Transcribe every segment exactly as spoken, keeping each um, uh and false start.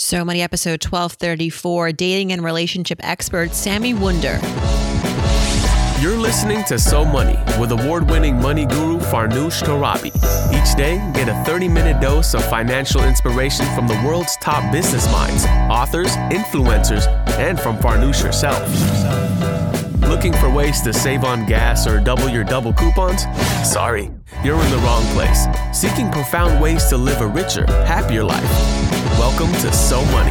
So Money episode twelve thirty-four, dating and relationship expert Sami Wunder. You're listening to So Money with award-winning money guru Farnoosh Torabi. Each day, get a thirty-minute dose of financial inspiration from the world's top business minds, authors, influencers, and from Farnoosh herself. Looking for ways to save on gas or double your double coupons? Sorry, you're in the wrong place. Seeking profound ways to live a richer, happier life. Welcome to So Money.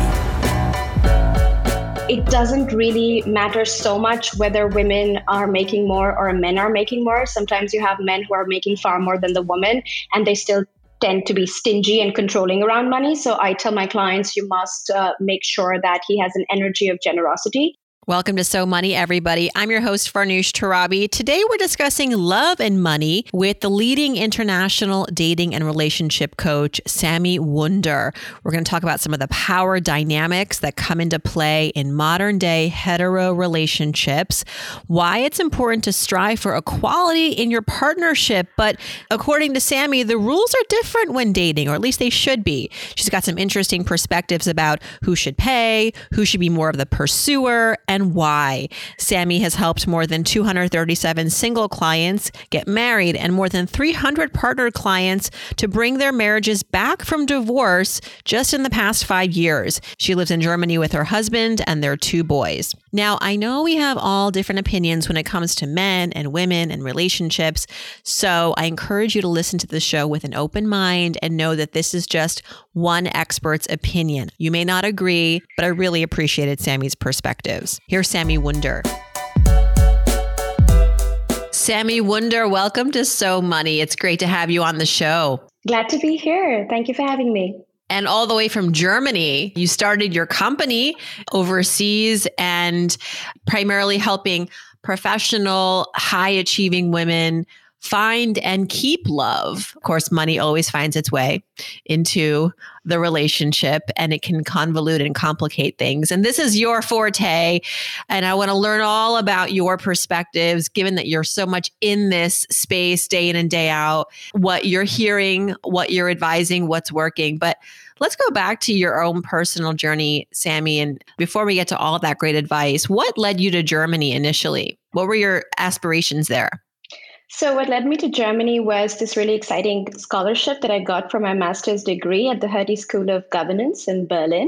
It doesn't really matter so much whether women are making more or men are making more. Sometimes you have men who are making far more than the woman, and they still tend to be stingy and controlling around money. So I tell my clients, you must uh, make sure that he has an energy of generosity. Welcome to So Money, everybody. I'm your host, Farnoosh Torabi. Today, we're discussing love and money with the leading international dating and relationship coach, Sami Wunder. We're going to talk about some of the power dynamics that come into play in modern day hetero relationships, why it's important to strive for equality in your partnership. But according to Sami, the rules are different when dating, or at least they should be. She's got some interesting perspectives about who should pay, who should be more of the pursuer, and And why. Sami has helped more than two hundred thirty-seven single clients get married and more than three hundred partnered clients to bring their marriages back from divorce just in the past five years. She lives in Germany with her husband and their two boys. Now, I know we have all different opinions when it comes to men and women and relationships, so I encourage you to listen to the show with an open mind and know that this is just one expert's opinion. You may not agree, but I really appreciated Sami's perspectives. Here's Sami Wunder. Sami Wunder, welcome to So Money. It's great to have you on the show. Glad to be here. Thank you for having me. And all the way from Germany, you started your company overseas and primarily helping professional, high-achieving women find and keep love. Of course, money always finds its way into the relationship, and it can convolute and complicate things. And this is your forte. And I want to learn all about your perspectives, given that you're so much in this space day in and day out, what you're hearing, what you're advising, what's working. But let's go back to your own personal journey, Sami. And before we get to all of that great advice, what led you to Germany initially? What were your aspirations there? So what led me to Germany was this really exciting scholarship that I got for my master's degree at the Hertie School of Governance in Berlin.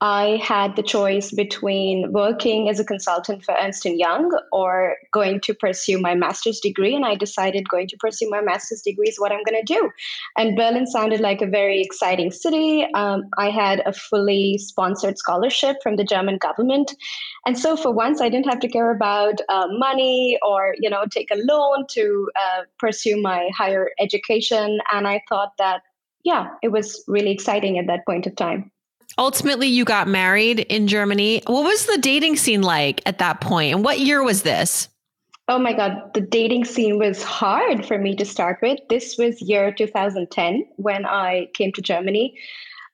I had the choice between working as a consultant for Ernst and Young or going to pursue my master's degree. And I decided going to pursue my master's degree is what I'm going to do. And Berlin sounded like a very exciting city. Um, I had a fully sponsored scholarship from the German government. And so for once, I didn't have to care about uh, money or, you know, take a loan to uh, pursue my higher education. And I thought that, yeah, it was really exciting at that point of time. Ultimately, you got married in Germany. What was the dating scene like at that point? And what year was this? Oh my God, the dating scene was hard for me to start with. This was year two thousand ten when I came to Germany.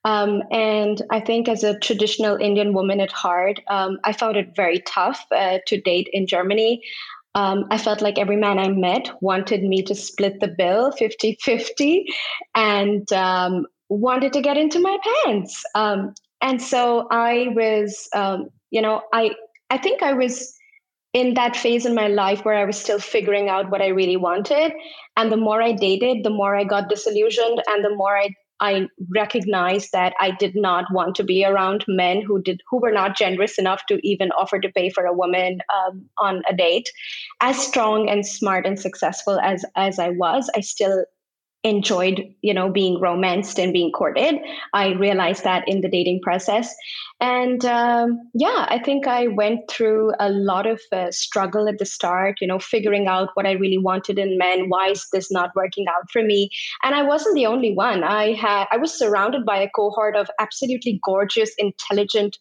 Um, and I think as a traditional Indian woman at heart, um, I found it very tough uh, to date in Germany. Um, I felt like every man I met wanted me to split the bill fifty-fifty. And um wanted to get into my pants. Um, and so I was, um, you know, I, I think I was in that phase in my life where I was still figuring out what I really wanted. And the more I dated, the more I got disillusioned. And the more I, I recognized that I did not want to be around men who did, who were not generous enough to even offer to pay for a woman um, on a date. As strong and smart and successful as, as I was, I still enjoyed, you know, being romanced and being courted. I realized that in the dating process. And um, yeah, I think I went through a lot of uh, struggle at the start, you know, figuring out what I really wanted in men. Why is this not working out for me? And I wasn't the only one. I had, I was surrounded by a cohort of absolutely gorgeous, intelligent,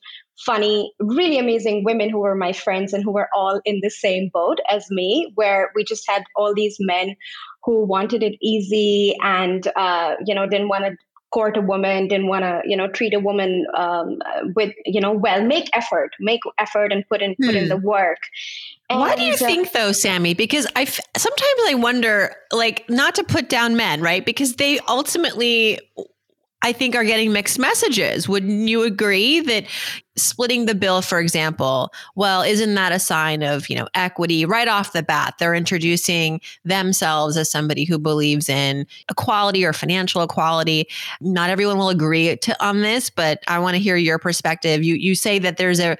funny, really amazing women who were my friends and who were all in the same boat as me, where we just had all these men who wanted it easy and, uh, you know, didn't want to court a woman, didn't want to, you know, treat a woman um, with, you know, well, make effort, make effort and put in, hmm. put in the work. And why do you uh, think though, Sami? Because I f- sometimes I wonder, like, not to put down men, right? Because they ultimately I think are getting mixed messages. Wouldn't you agree that splitting the bill, for example, well, isn't that a sign of, you know, equity right off the bat? They're introducing themselves as somebody who believes in equality or financial equality. Not everyone will agree to, on this, but I want to hear your perspective. You you say that there's a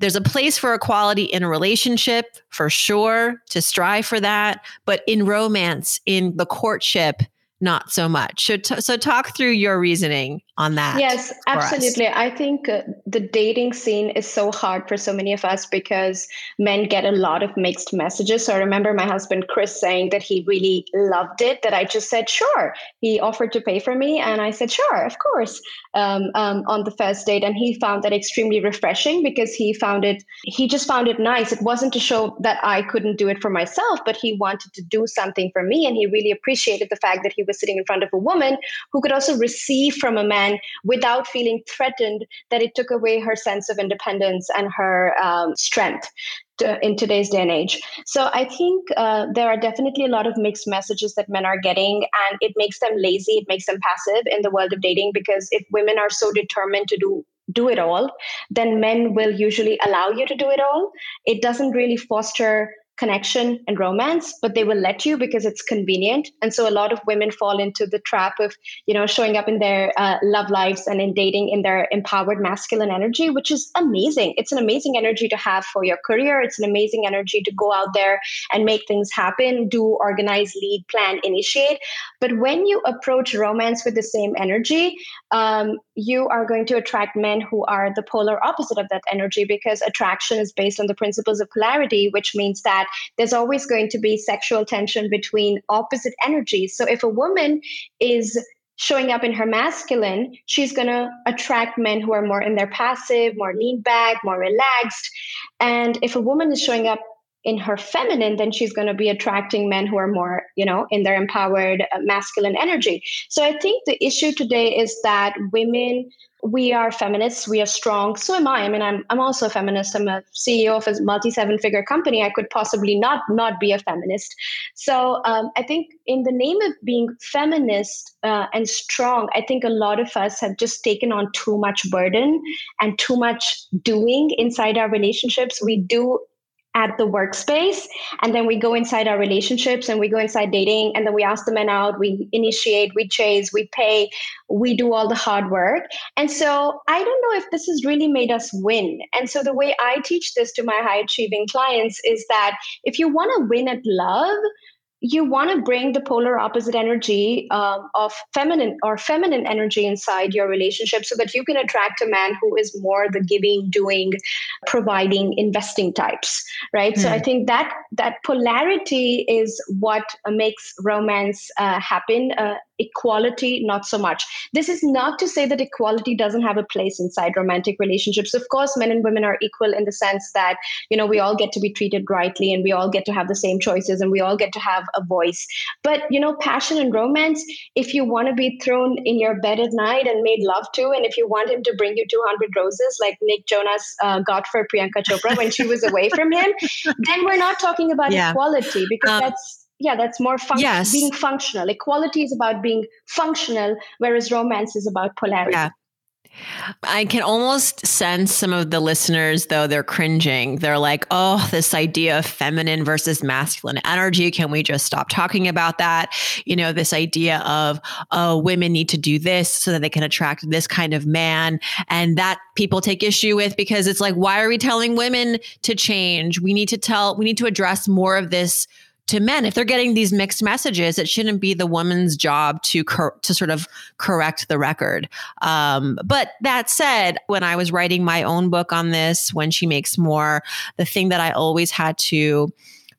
there's a place for equality in a relationship, for sure, to strive for that, but in romance, in the courtship, not so much. So, t- so talk through your reasoning on that. Yes, absolutely. I think uh, the dating scene is so hard for so many of us because men get a lot of mixed messages. So I remember my husband, Chris, saying that he really loved it, that I just said, sure. He offered to pay for me. And I said, sure, of course, um, um, on the first date. And he found that extremely refreshing because he found it, he just found it nice. It wasn't to show that I couldn't do it for myself, but he wanted to do something for me. And he really appreciated the fact that he was sitting in front of a woman who could also receive from a man without feeling threatened that it took away her sense of independence and her um, strength to, in today's day and age. So I think uh, there are definitely a lot of mixed messages that men are getting, and it makes them lazy. It makes them passive in the world of dating, because if women are so determined to do do it all, then men will usually allow you to do it all. It doesn't really foster connection and romance, but they will let you because it's convenient. And so a lot of women fall into the trap of, you know, showing up in their uh, love lives and in dating in their empowered masculine energy, which is amazing. It's an amazing energy to have for your career. It's an amazing energy to go out there and make things happen, do, organize, lead, plan, initiate. But when you approach romance with the same energy, um, you are going to attract men who are the polar opposite of that energy, because attraction is based on the principles of polarity, which means that there's always going to be sexual tension between opposite energies. So if a woman is showing up in her masculine, she's going to attract men who are more in their passive, more lean back, more relaxed. And if a woman is showing up in her feminine, then she's going to be attracting men who are more, you know, in their empowered uh, masculine energy. So I think the issue today is that women, we are feminists, we are strong. So am I. I mean, I'm I'm also a feminist. I'm a C E O of a multi seven figure company. I could possibly not, not be a feminist. So um, I think in the name of being feminist uh, and strong, I think a lot of us have just taken on too much burden and too much doing inside our relationships. We do at the workspace, and then we go inside our relationships and we go inside dating, and then we ask the men out, we initiate, we chase, we pay, we do all the hard work. And so I don't know if this has really made us win. And so the way I teach this to my high achieving clients is that if you want to win at love, you want to bring the polar opposite energy um, of feminine or feminine energy inside your relationship so that you can attract a man who is more the giving, doing, providing, investing types, right? Mm. So I think that that polarity is what makes romance uh, happen. Uh, equality, not so much. This is not to say that equality doesn't have a place inside romantic relationships. Of course, men and women are equal in the sense that, you know, we all get to be treated rightly and we all get to have the same choices and we all get to have a voice. But, you know, passion and romance, if you want to be thrown in your bed at night and made love to, and if you want him to bring you two hundred roses like Nick Jonas uh, got for Priyanka Chopra when she was away from him, then we're not talking about yeah. equality, because um, that's Yeah, that's more func- yes. being functional. Equality is about being functional, whereas romance is about polarity. Yeah. I can almost sense some of the listeners, though, they're cringing. They're like, oh, this idea of feminine versus masculine energy. Can we just stop talking about that? You know, this idea of, oh, women need to do this so that they can attract this kind of man. And that people take issue with, because it's like, why are we telling women to change? We need to tell, we need to address more of this to men. If they're getting these mixed messages, it shouldn't be the woman's job to cor- to sort of correct the record. Um, but that said, when I was writing my own book on this, When She Makes More, the thing that I always had to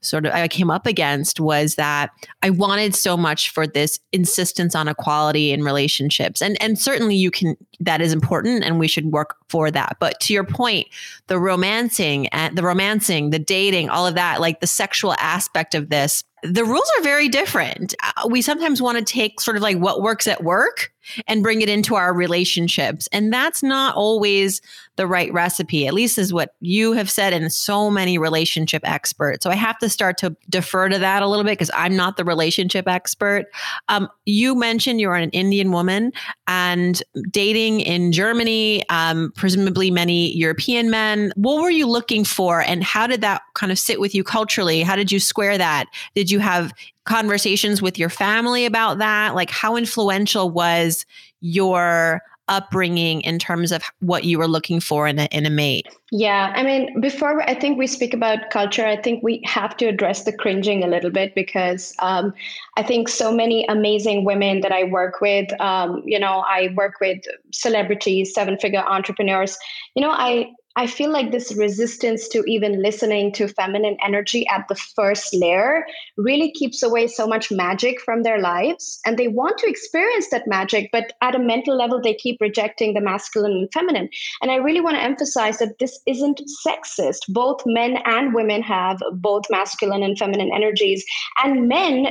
sort of, I came up against was that I wanted so much for this insistence on equality in relationships. And, and certainly you can, that is important and we should work for that. But to your point, the romancing and the romancing, the dating, all of that, like the sexual aspect of this, the rules are very different. Uh, we sometimes want to take sort of like what works at work and bring it into our relationships. And that's not always the right recipe, at least is what you have said and so many relationship experts. So I have to start to defer to that a little bit because I'm not the relationship expert. Um, you mentioned you're an Indian woman and dating in Germany, um, presumably many European men. What were you looking for and how did that kind of sit with you culturally? How did you square that? Did you have conversations with your family about that? Like, how influential was your upbringing in terms of what you were looking for in a, in a mate? Yeah. I mean, before I think we speak about culture, I think we have to address the cringing a little bit because um, I think so many amazing women that I work with, um, you know, I work with celebrities, seven-figure entrepreneurs, you know, I I feel like this resistance to even listening to feminine energy at the first layer really keeps away so much magic from their lives. And they want to experience that magic, but at a mental level, they keep rejecting the masculine and feminine. And I really want to emphasize that this isn't sexist. Both men and women have both masculine and feminine energies. And men,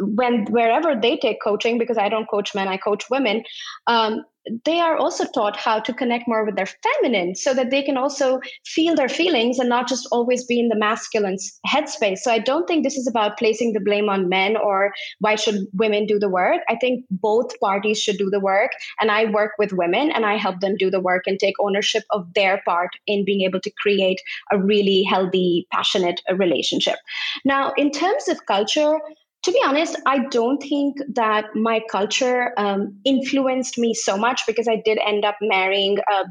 when wherever they take coaching, because I don't coach men, I coach women, um, they are also taught how to connect more with their feminine so that they can also feel their feelings and not just always be in the masculine headspace. So I don't think this is about placing the blame on men or why should women do the work. I think both parties should do the work. And I work with women and I help them do the work and take ownership of their part in being able to create a really healthy, passionate relationship. Now, in terms of culture, to be honest, I don't think that my culture um, influenced me so much because I did end up marrying a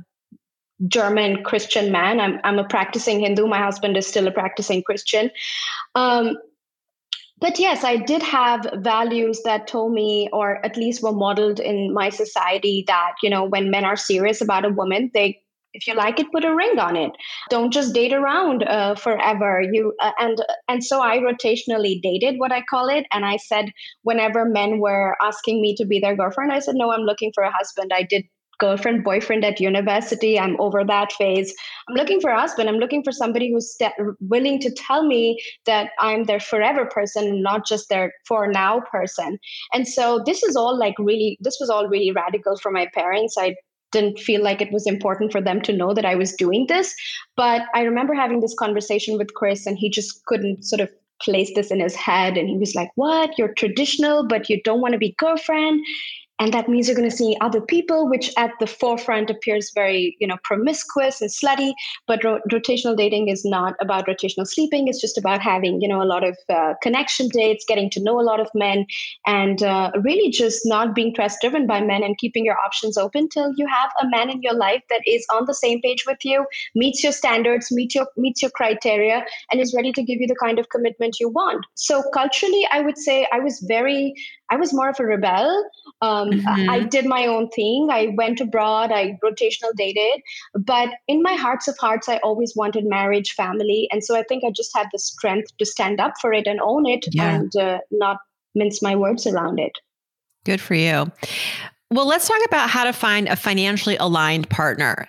German Christian man. I'm I'm a practicing Hindu. My husband is still a practicing Christian. Um, But yes, I did have values that told me, or at least were modeled in my society that, you know, when men are serious about a woman, they, if you like it, put a ring on it. Don't just date around uh, forever. You uh, and and so I rotationally dated, what I call it. And I said, whenever men were asking me to be their girlfriend, I said, no, I'm looking for a husband. I did girlfriend, boyfriend at university. I'm over that phase. I'm looking for a husband. I'm looking for somebody who's st- willing to tell me that I'm their forever person, not just their for now person. And so this is all like really, this was all really radical for my parents. I didn't feel like it was important for them to know that I was doing this. But I remember having this conversation with Chris and he just couldn't sort of place this in his head. And he was like, what? You're traditional, but you don't want to be girlfriend. And that means you're going to see other people, which at the forefront appears very, you know, promiscuous and slutty. But ro- rotational dating is not about rotational sleeping. It's just about having, you know, a lot of uh, connection dates, getting to know a lot of men, and uh, really just not being press driven by men and keeping your options open till you have a man in your life that is on the same page with you, meets your standards, meets your meets your criteria, and is ready to give you the kind of commitment you want. So culturally, I would say I was very, I was more of a rebel. Um, mm-hmm. I did my own thing. I went abroad. I rotational dated. But in my hearts of hearts, I always wanted marriage, family. And so I think I just had the strength to stand up for it and own it yeah. and uh, not mince my words around it. Good for you. Well, let's talk about how to find a financially aligned partner,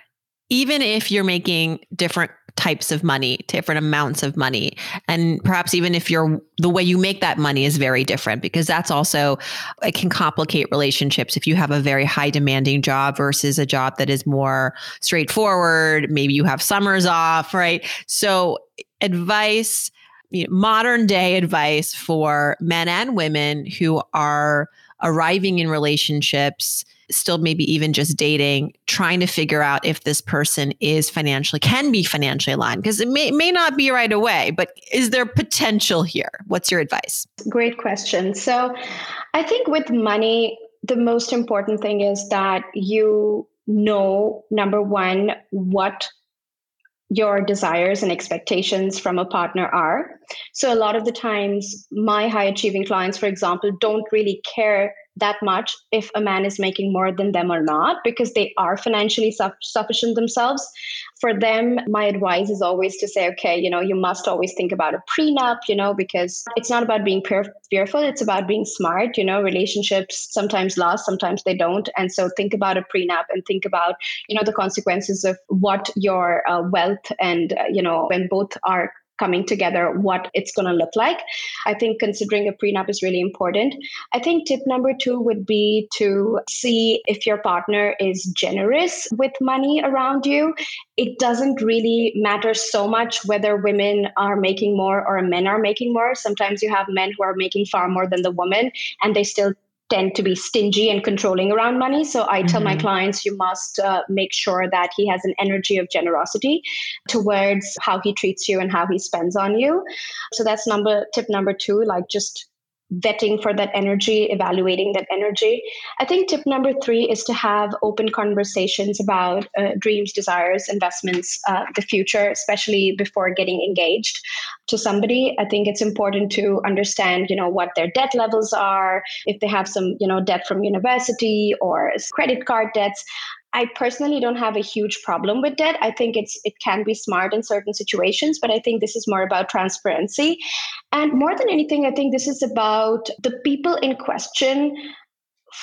even if you're making different types of money, different amounts of money. And perhaps even if you're, the way you make that money is very different, because that's also, it can complicate relationships. If you have a very high demanding job versus a job that is more straightforward, maybe you have summers off, right? So advice, you know, modern day advice for men and women who are arriving in relationships, still maybe even just dating, trying to figure out if this person is financially, can be financially aligned, because it may, may not be right away, but is there potential here? What's your advice? Great question. So I think with money, the most important thing is that you know, number one, what your desires and expectations from a partner are. So a lot of the times my high achieving clients, for example, don't really care that much if a man is making more than them or not, because they are financially su- sufficient themselves. For them, my advice is always to say, okay, you know, you must always think about a prenup, you know, because it's not about being fear- fearful. It's about being smart. You know, relationships sometimes last, sometimes they don't. And so think about a prenup and think about, you know, the consequences of what your uh, wealth and, uh, you know, when both are coming together, what it's going to look like. I think considering a prenup is really important. I think tip number two would be to see if your partner is generous with money around you. It doesn't really matter so much whether women are making more or men are making more. Sometimes you have men who are making far more than the woman, and they still tend to be stingy and controlling around money. So I mm-hmm. tell my clients, you must uh, make sure that he has an energy of generosity towards how he treats you and how he spends on you. So that's number tip number two, like just vetting for that energy, evaluating that energy. I think tip number three is to have open conversations about uh, dreams, desires, investments, uh, the future, especially before getting engaged to somebody. I think it's important to understand, you know, what their debt levels are, if they have some, you know, debt from university or credit card debts. I personally don't have a huge problem with debt. I think it's it can be smart in certain situations, but I think this is more about transparency. And more than anything, I think this is about the people in question,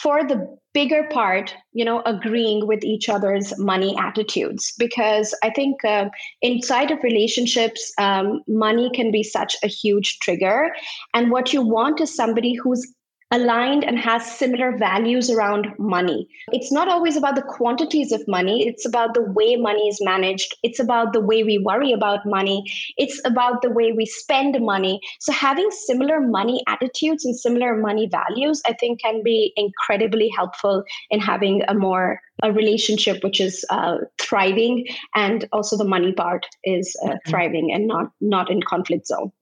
for the bigger part, you know, agreeing with each other's money attitudes. Because I think uh, inside of relationships, um, money can be such a huge trigger. And what you want is somebody who's aligned and has similar values around money. It's not always about the quantities of money. It's about the way money is managed. It's about the way we worry about money. It's about the way we spend money. So having similar money attitudes and similar money values, I think, can be incredibly helpful in having a more a relationship which is uh, thriving, and also the money part is uh, mm-hmm. thriving and not not in conflict zone.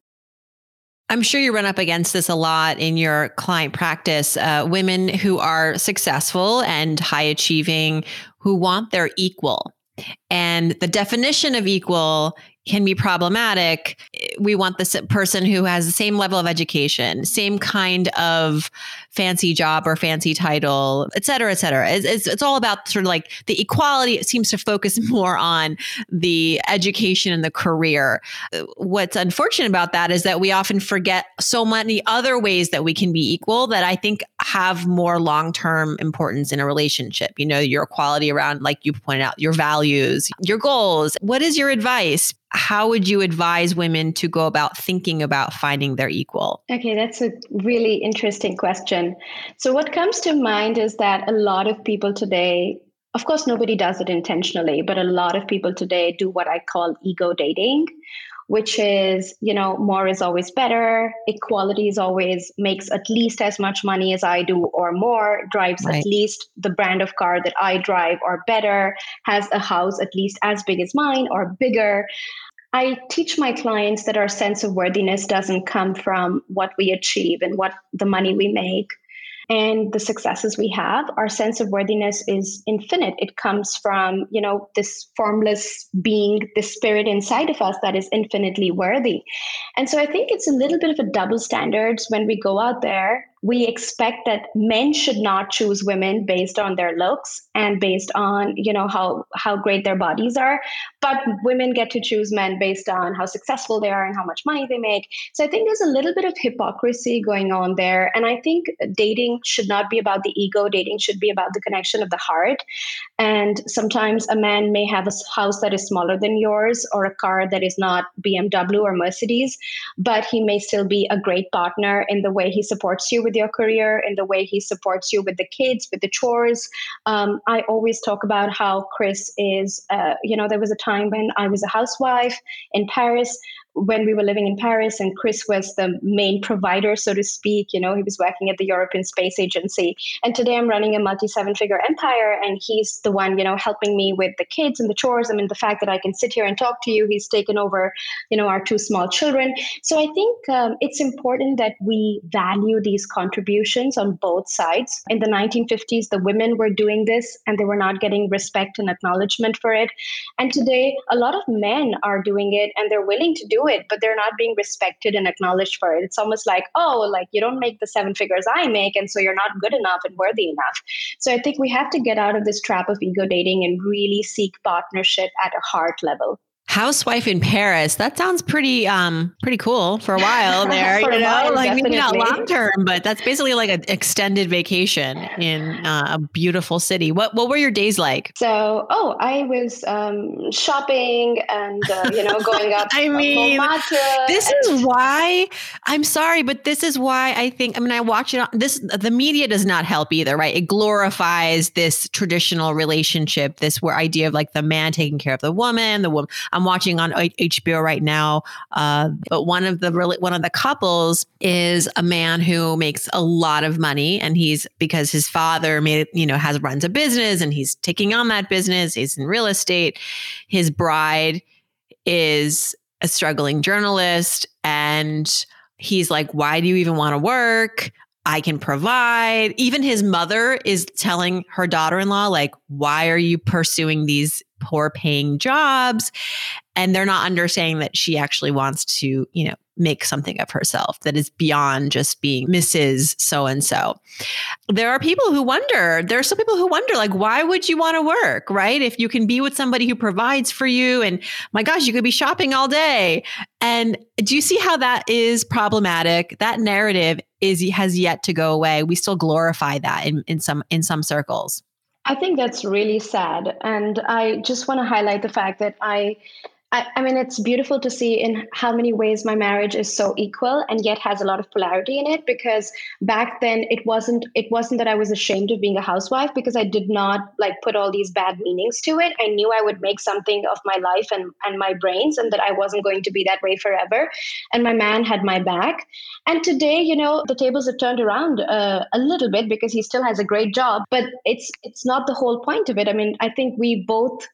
I'm sure you run up against this a lot in your client practice, uh, women who are successful and high achieving who want their equal. And the definition of equal can be problematic. We want this person who has the same level of education, same kind of fancy job or fancy title, et cetera, et cetera. It's, it's, it's all about sort of like the equality. It seems to focus more on the education and the career. What's unfortunate about that is that we often forget so many other ways that we can be equal that I think have more long-term importance in a relationship. You know, your equality around, like you pointed out, your values, your goals. What is your advice? How would you advise women to go about thinking about finding their equal? Okay, that's a really interesting question. So what comes to mind is that a lot of people today, of course, nobody does it intentionally, but a lot of people today do what I call ego dating, which is, you know, more is always better. Equality is always makes at least as much money as I do or more, drives right. at least the brand of car that I drive or better, has a house at least as big as mine or bigger. I teach my clients that our sense of worthiness doesn't come from what we achieve and what the money we make and the successes we have. Our sense of worthiness is infinite. It comes from, you know, this formless being, this spirit inside of us that is infinitely worthy. And so I think it's a little bit of a double standards when we go out there. We expect that men should not choose women based on their looks and based on, you know, how, how great their bodies are, but women get to choose men based on how successful they are and how much money they make. So I think there's a little bit of hypocrisy going on there. And I think dating should not be about the ego. Dating should be about the connection of the heart. And sometimes a man may have a house that is smaller than yours or a car that is not B M W or Mercedes, but he may still be a great partner in the way he supports you with your career, in the way he supports you with the kids, with the chores. Um, I always talk about how Chris is, uh, you know, there was a time when I was a housewife in Paris, when we were living in Paris, and Chris was the main provider, so to speak. You know, he was working at the European Space Agency. And today I'm running a multi seven figure empire, and he's the one, you know, helping me with the kids and the chores. I mean, the fact that I can sit here and talk to you, he's taken over, you know, our two small children. So I think um, it's important that we value these contributions on both sides. In the nineteen fifties, the women were doing this and they were not getting respect and acknowledgement for it. And today, a lot of men are doing it and they're willing to do it, but they're not being respected and acknowledged for it. It's almost like, oh, like you don't make the seven figures I make, and so you're not good enough and worthy enough. So I think we have to get out of this trap of ego dating and really seek partnership at a heart level. housewife in Paris. That sounds pretty, um, pretty cool for a while there, you know, while, like definitely. Maybe not long term, but that's basically like an extended vacation in uh, a beautiful city. What, what were your days like? So, oh, I was, um, shopping and, uh, you know, going up. I mean, this and- is why I'm sorry, but this is why I think, I mean, I watch it on this, the media does not help either, right? It glorifies this traditional relationship, this where idea of like the man taking care of the woman, the woman. I'm I'm watching on H B O right now, uh, but one of the one of the couples is a man who makes a lot of money, and he's because his father made you know has runs a business, and he's taking on that business. He's in real estate. His bride is a struggling journalist, and he's like, "Why do you even want to work? I can provide." Even his mother is telling her daughter-in-law, like, "Why are you pursuing these poor paying jobs?" And they're not understanding that she actually wants to, you know, make something of herself that is beyond just being Missus So-and-so. There are people who wonder, there are some people who wonder, like, why would you want to work, right? If you can be with somebody who provides for you and my gosh, you could be shopping all day. And do you see how that is problematic? That narrative is has yet to go away. We still glorify that in, in some in some circles. I think that's really sad. And I just want to highlight the fact that I, I, I mean, it's beautiful to see in how many ways my marriage is so equal and yet has a lot of polarity in it, because back then it wasn't, it wasn't that I was ashamed of being a housewife, because I did not like put all these bad meanings to it. I knew I would make something of my life and, and my brains, and that I wasn't going to be that way forever. And my man had my back. And today, you know, the tables have turned around uh, a little bit, because he still has a great job, but it's it's not the whole point of it. I mean, I think we both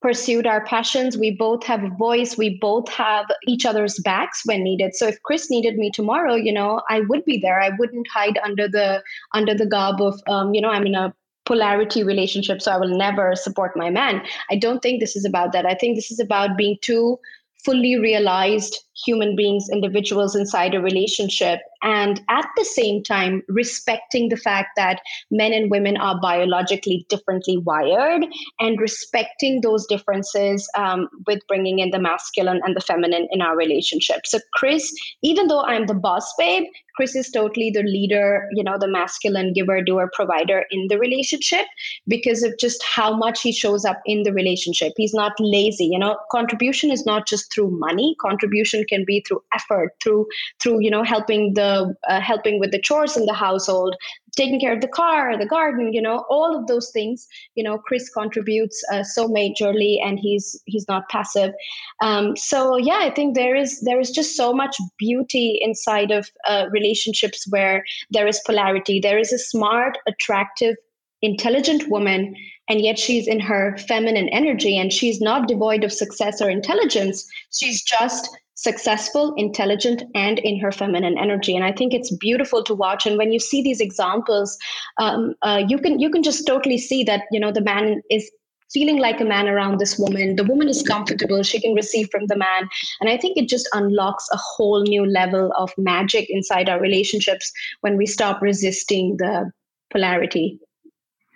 pursued our passions. We both have a voice. We both have each other's backs when needed. So if Chris needed me tomorrow, you know, I would be there. I wouldn't hide under the under the garb of, um, you know, I'm in a polarity relationship, so I will never support my man. I don't think this is about that. I think this is about being too fully realized human beings, individuals inside a relationship. And at the same time, respecting the fact that men and women are biologically differently wired, and respecting those differences um, with bringing in the masculine and the feminine in our relationship. So Chris, even though I'm the boss babe, Chris is totally the leader, you know, the masculine giver, doer, provider in the relationship, because of just how much he shows up in the relationship. He's not lazy. You know, contribution is not just through money. Contribution can be through effort, through, through, you know, helping the Uh, helping with the chores in the household, taking care of the car, the garden, you know, all of those things, you know, Chris contributes uh, so majorly, and he's, he's not passive. Um, so yeah, I think there is, there is just so much beauty inside of uh, relationships where there is polarity. There is a smart, attractive, intelligent woman, and yet she's in her feminine energy, and she's not devoid of success or intelligence. She's just successful, intelligent, and in her feminine energy. And I think it's beautiful to watch. And when you see these examples, um, uh, you can you can just totally see that, you know, the man is feeling like a man around this woman. The woman is comfortable. She can receive from the man. And I think it just unlocks a whole new level of magic inside our relationships when we stop resisting the polarity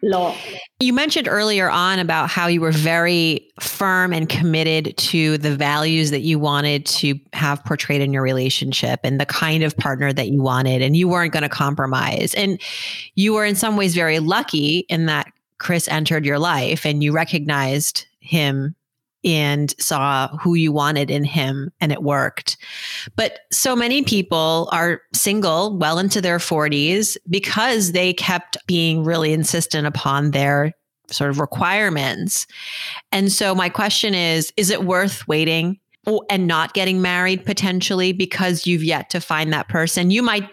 law. You mentioned earlier on about how you were very firm and committed to the values that you wanted to have portrayed in your relationship and the kind of partner that you wanted, and you weren't going to compromise. And you were in some ways very lucky in that Chris entered your life and you recognized him and saw who you wanted in him, and it worked. But so many people are single well into their forties because they kept being really insistent upon their sort of requirements. And so my question is, is it worth waiting and not getting married potentially because you've yet to find that person? You might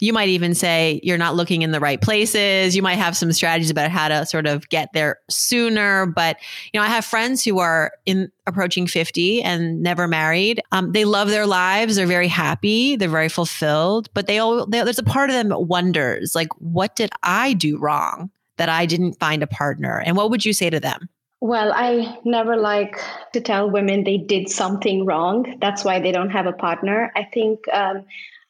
You might even say you're not looking in the right places. You might have some strategies about how to sort of get there sooner. But, you know, I have friends who are in approaching fifty and never married. Um, they love their lives. They're very happy. They're very fulfilled. But they, all, they there's a part of them that wonders, like, what did I do wrong that I didn't find a partner? And what would you say to them? Well, I never like to tell women they did something wrong. That's why they don't have a partner. I think... Um,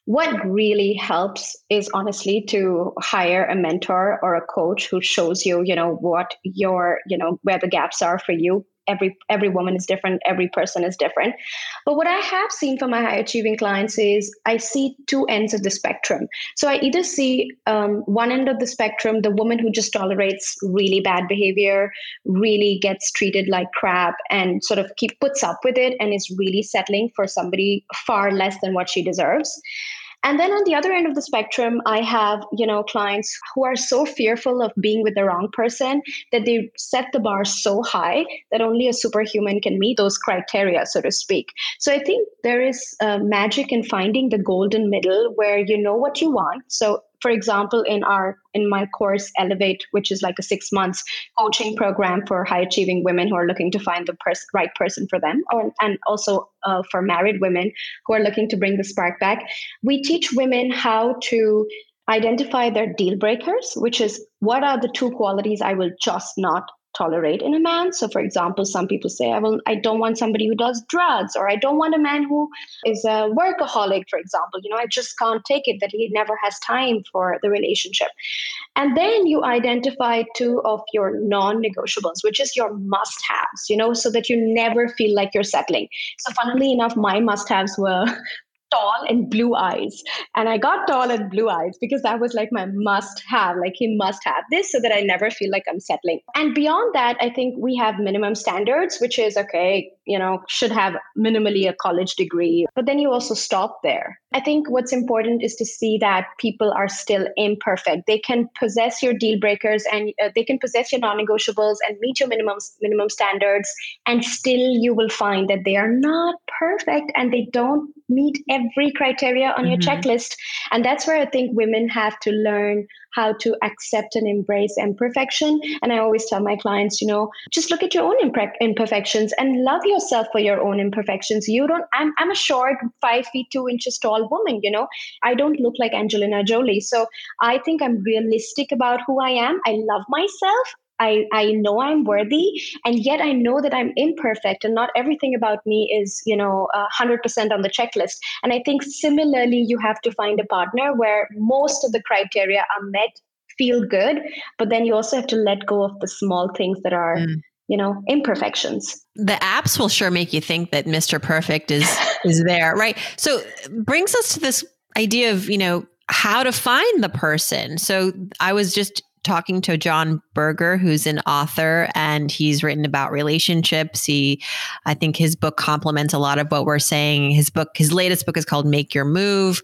What really helps is honestly to hire a mentor or a coach who shows you, you know, what your, you know, where the gaps are for you every every woman is different, every person is different. But what I have seen from my high achieving clients is I see two ends of the spectrum. So I either see um, one end of the spectrum, the woman who just tolerates really bad behavior, really gets treated like crap and sort of keep puts up with it and is really settling for somebody far less than what she deserves. And then on the other end of the spectrum, I have, you know, clients who are so fearful of being with the wrong person that they set the bar so high that only a superhuman can meet those criteria, so to speak. So I think there is uh, magic in finding the golden middle where you know what you want. So for example, in our in my course, Elevate, which is like a six months coaching program for high achieving women who are looking to find the pers- right person for them, or, and also uh, for married women who are looking to bring the spark back, we teach women how to identify their deal breakers, which is what are the two qualities I will just not tolerate in a man. So for example, some people say, I will, I don't want somebody who does drugs, or I don't want a man who is a workaholic, for example. You know, I just can't take it that he never has time for the relationship. And then you identify two of your non-negotiables, which is your must-haves, you know, so that you never feel like you're settling. So funnily enough, my must-haves were tall and blue eyes. And I got tall and blue eyes because that was like my must have, like he must have this so that I never feel like I'm settling. And beyond that, I think we have minimum standards, which is, okay, you know, should have minimally a college degree. But then you also stop there. I think what's important is to see that people are still imperfect. They can possess your deal breakers and uh, they can possess your non-negotiables and meet your minimum, minimum standards. And still you will find that they are not perfect and they don't meet every criteria on your mm-hmm. checklist. And that's where I think women have to learn how to accept and embrace imperfection. And I always tell my clients, you know, just look at your own imp- imperfections and love yourself for your own imperfections. You don't, I'm, I'm a short five feet, two inches tall woman, you know, I don't look like Angelina Jolie. So I think I'm realistic about who I am. I love myself. I, I know I'm worthy, and yet I know that I'm imperfect and not everything about me is, you know, uh, one hundred percent on the checklist. And I think similarly, you have to find a partner where most of the criteria are met, feel good, but then you also have to let go of the small things that are, mm. you know, imperfections. The apps will sure make you think that Mister Perfect is is there, right? So brings us to this idea of, you know, how to find the person. So I was just talking to John Berger, who's an author, and he's written about relationships. He, I think his book complements a lot of what we're saying. His book, his latest book is called Make Your Move.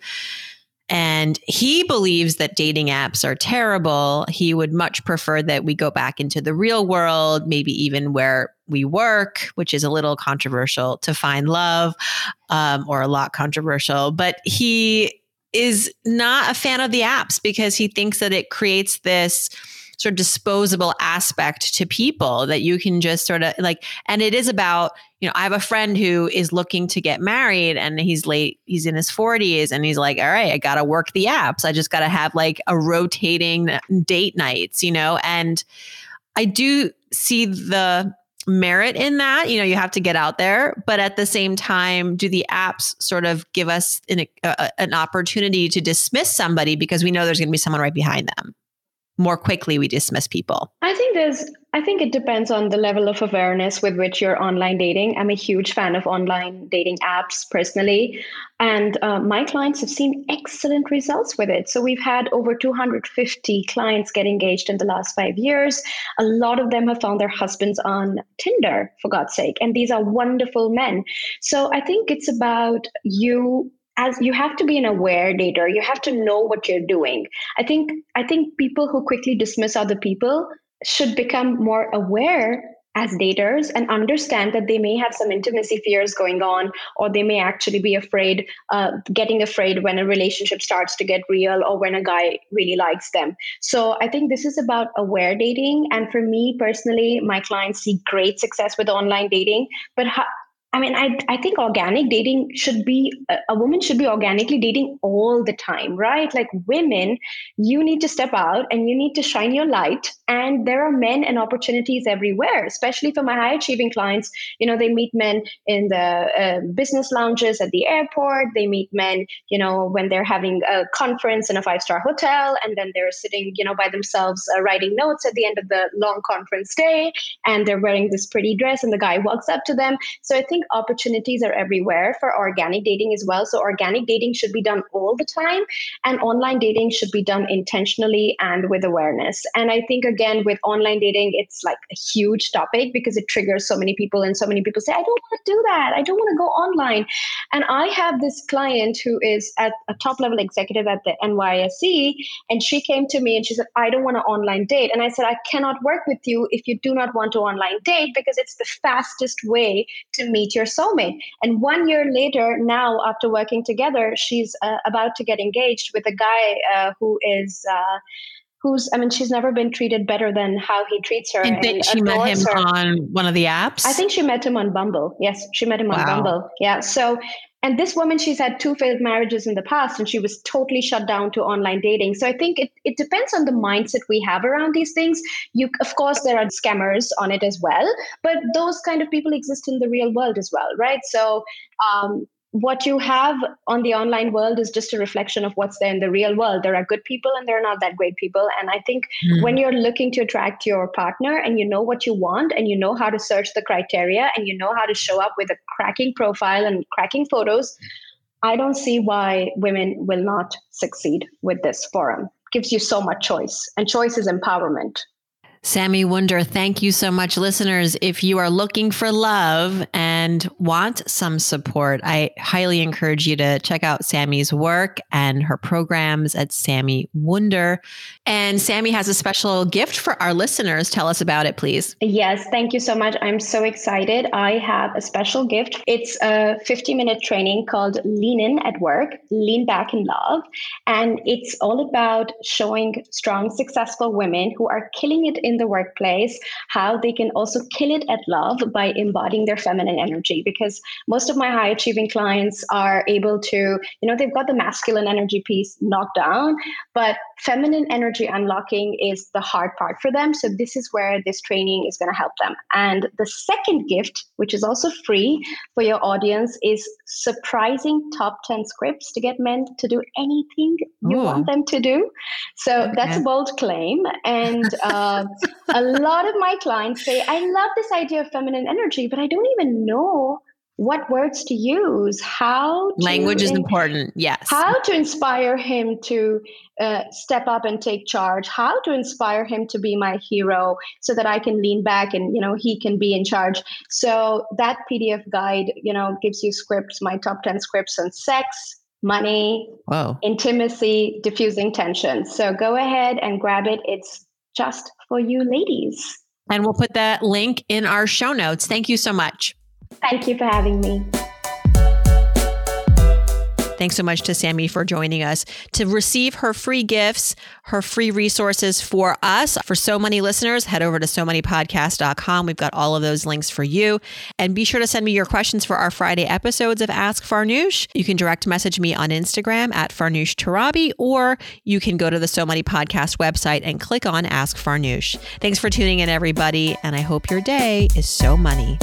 And he believes that dating apps are terrible. He would much prefer that we go back into the real world, maybe even where we work, which is a little controversial to find love, um, or a lot controversial. But he is not a fan of the apps because he thinks that it creates this sort of disposable aspect to people that you can just sort of like, and it is about, you know, I have a friend who is looking to get married and he's late, he's in his forties and he's like, all right, I got to work the apps. I just got to have like a rotating date nights, you know, and I do see the merit in that, you know, you have to get out there, but at the same time, do the apps sort of give us an, a, an opportunity to dismiss somebody because we know there's going to be someone right behind them? More quickly we dismiss people. I think there's, I think it depends on the level of awareness with which you're online dating. I'm a huge fan of online dating apps personally. And uh, my clients have seen excellent results with it. So we've had over two hundred fifty clients get engaged in the last five years. A lot of them have found their husbands on Tinder, for God's sake. And these are wonderful men. So I think it's about you As you have to be an aware dater, you have to know what you're doing. I think I think people who quickly dismiss other people should become more aware as daters and understand that they may have some intimacy fears going on, or they may actually be afraid, uh, getting afraid when a relationship starts to get real or when a guy really likes them. So I think this is about aware dating. And for me personally, my clients see great success with online dating, but how, I mean, I I think organic dating should be, a woman should be organically dating all the time, right? Like women, you need to step out and you need to shine your light. And there are men and opportunities everywhere, especially for my high achieving clients. You know, they meet men in the uh, business lounges at the airport. They meet men, you know, when they're having a conference in a five-star hotel, and then they're sitting, you know, by themselves uh, writing notes at the end of the long conference day, and they're wearing this pretty dress and the guy walks up to them. So I think opportunities are everywhere for organic dating as well. So organic dating should be done all the time, and online dating should be done intentionally and with awareness. And I think, again, with online dating, it's like a huge topic because it triggers so many people, and so many people say, I don't want to do that. I don't want to go online. And I have this client who is at a top level executive at the N Y S E, and she came to me and she said, I don't want to online date. And I said, I cannot work with you if you do not want to online date, because it's the fastest way to meet your soulmate. And one year later, now after working together, she's uh, about to get engaged with a guy uh, who is, uh, who's, I mean, she's never been treated better than how he treats her. And then she met him her. on one of the apps? I think she met him on Bumble. Yes, she met him wow. on Bumble. Yeah. So, and this woman, she's had two failed marriages in the past, and she was totally shut down to online dating. So I think it, it depends on the mindset we have around these things. You, of course, there are scammers on it as well, but those kind of people exist in the real world as well, right? So um, what you have on the online world is just a reflection of what's there in the real world. There are good people and there are not that great people. And I think mm. when you're looking to attract your partner, and you know what you want, and you know how to search the criteria, and you know how to show up with a cracking profile and cracking photos, I don't see why women will not succeed with this forum. It gives you so much choice, and choice is empowerment. Sami Wunder, thank you so much. Listeners, if you are looking for love and want some support, I highly encourage you to check out Sami's work and her programs at Sami Wunder. And Sami has a special gift for our listeners. Tell us about it, please. Yes, thank you so much. I'm so excited. I have a special gift. It's a fifty minute training called Lean In at Work, Lean Back in Love. And it's all about showing strong, successful women who are killing it in in the workplace, how they can also kill it at love by embodying their feminine energy. Because most of my high achieving clients are able to, you know, they've got the masculine energy piece knocked down, but feminine energy unlocking is the hard part for them. So this is where this training is going to help them. And the second gift, which is also free for your audience, is surprising top ten scripts to get men to do anything you Ooh. want them to do. So okay. that's a bold claim. And uh, a lot of my clients say, I love this idea of feminine energy, but I don't even know what words to use, how to language is in- important. Yes. How to inspire him to uh, step up and take charge, how to inspire him to be my hero so that I can lean back and, you know, he can be in charge. So that P D F guide, you know, gives you scripts, my top ten scripts on sex, money, wow. intimacy, diffusing tension. So go ahead and grab it. It's just for you ladies. And we'll put that link in our show notes. Thank you so much. Thank you for having me. Thanks so much to Sami for joining us. To receive her free gifts, her free resources for us, for so many listeners, head over to so many podcast dot com. We've got all of those links for you. And be sure to send me your questions for our Friday episodes of Ask Farnoosh. You can direct message me on Instagram at Farnoosh Torabi, or you can go to the So Many Podcast website and click on Ask Farnoosh. Thanks for tuning in, everybody. And I hope your day is so money.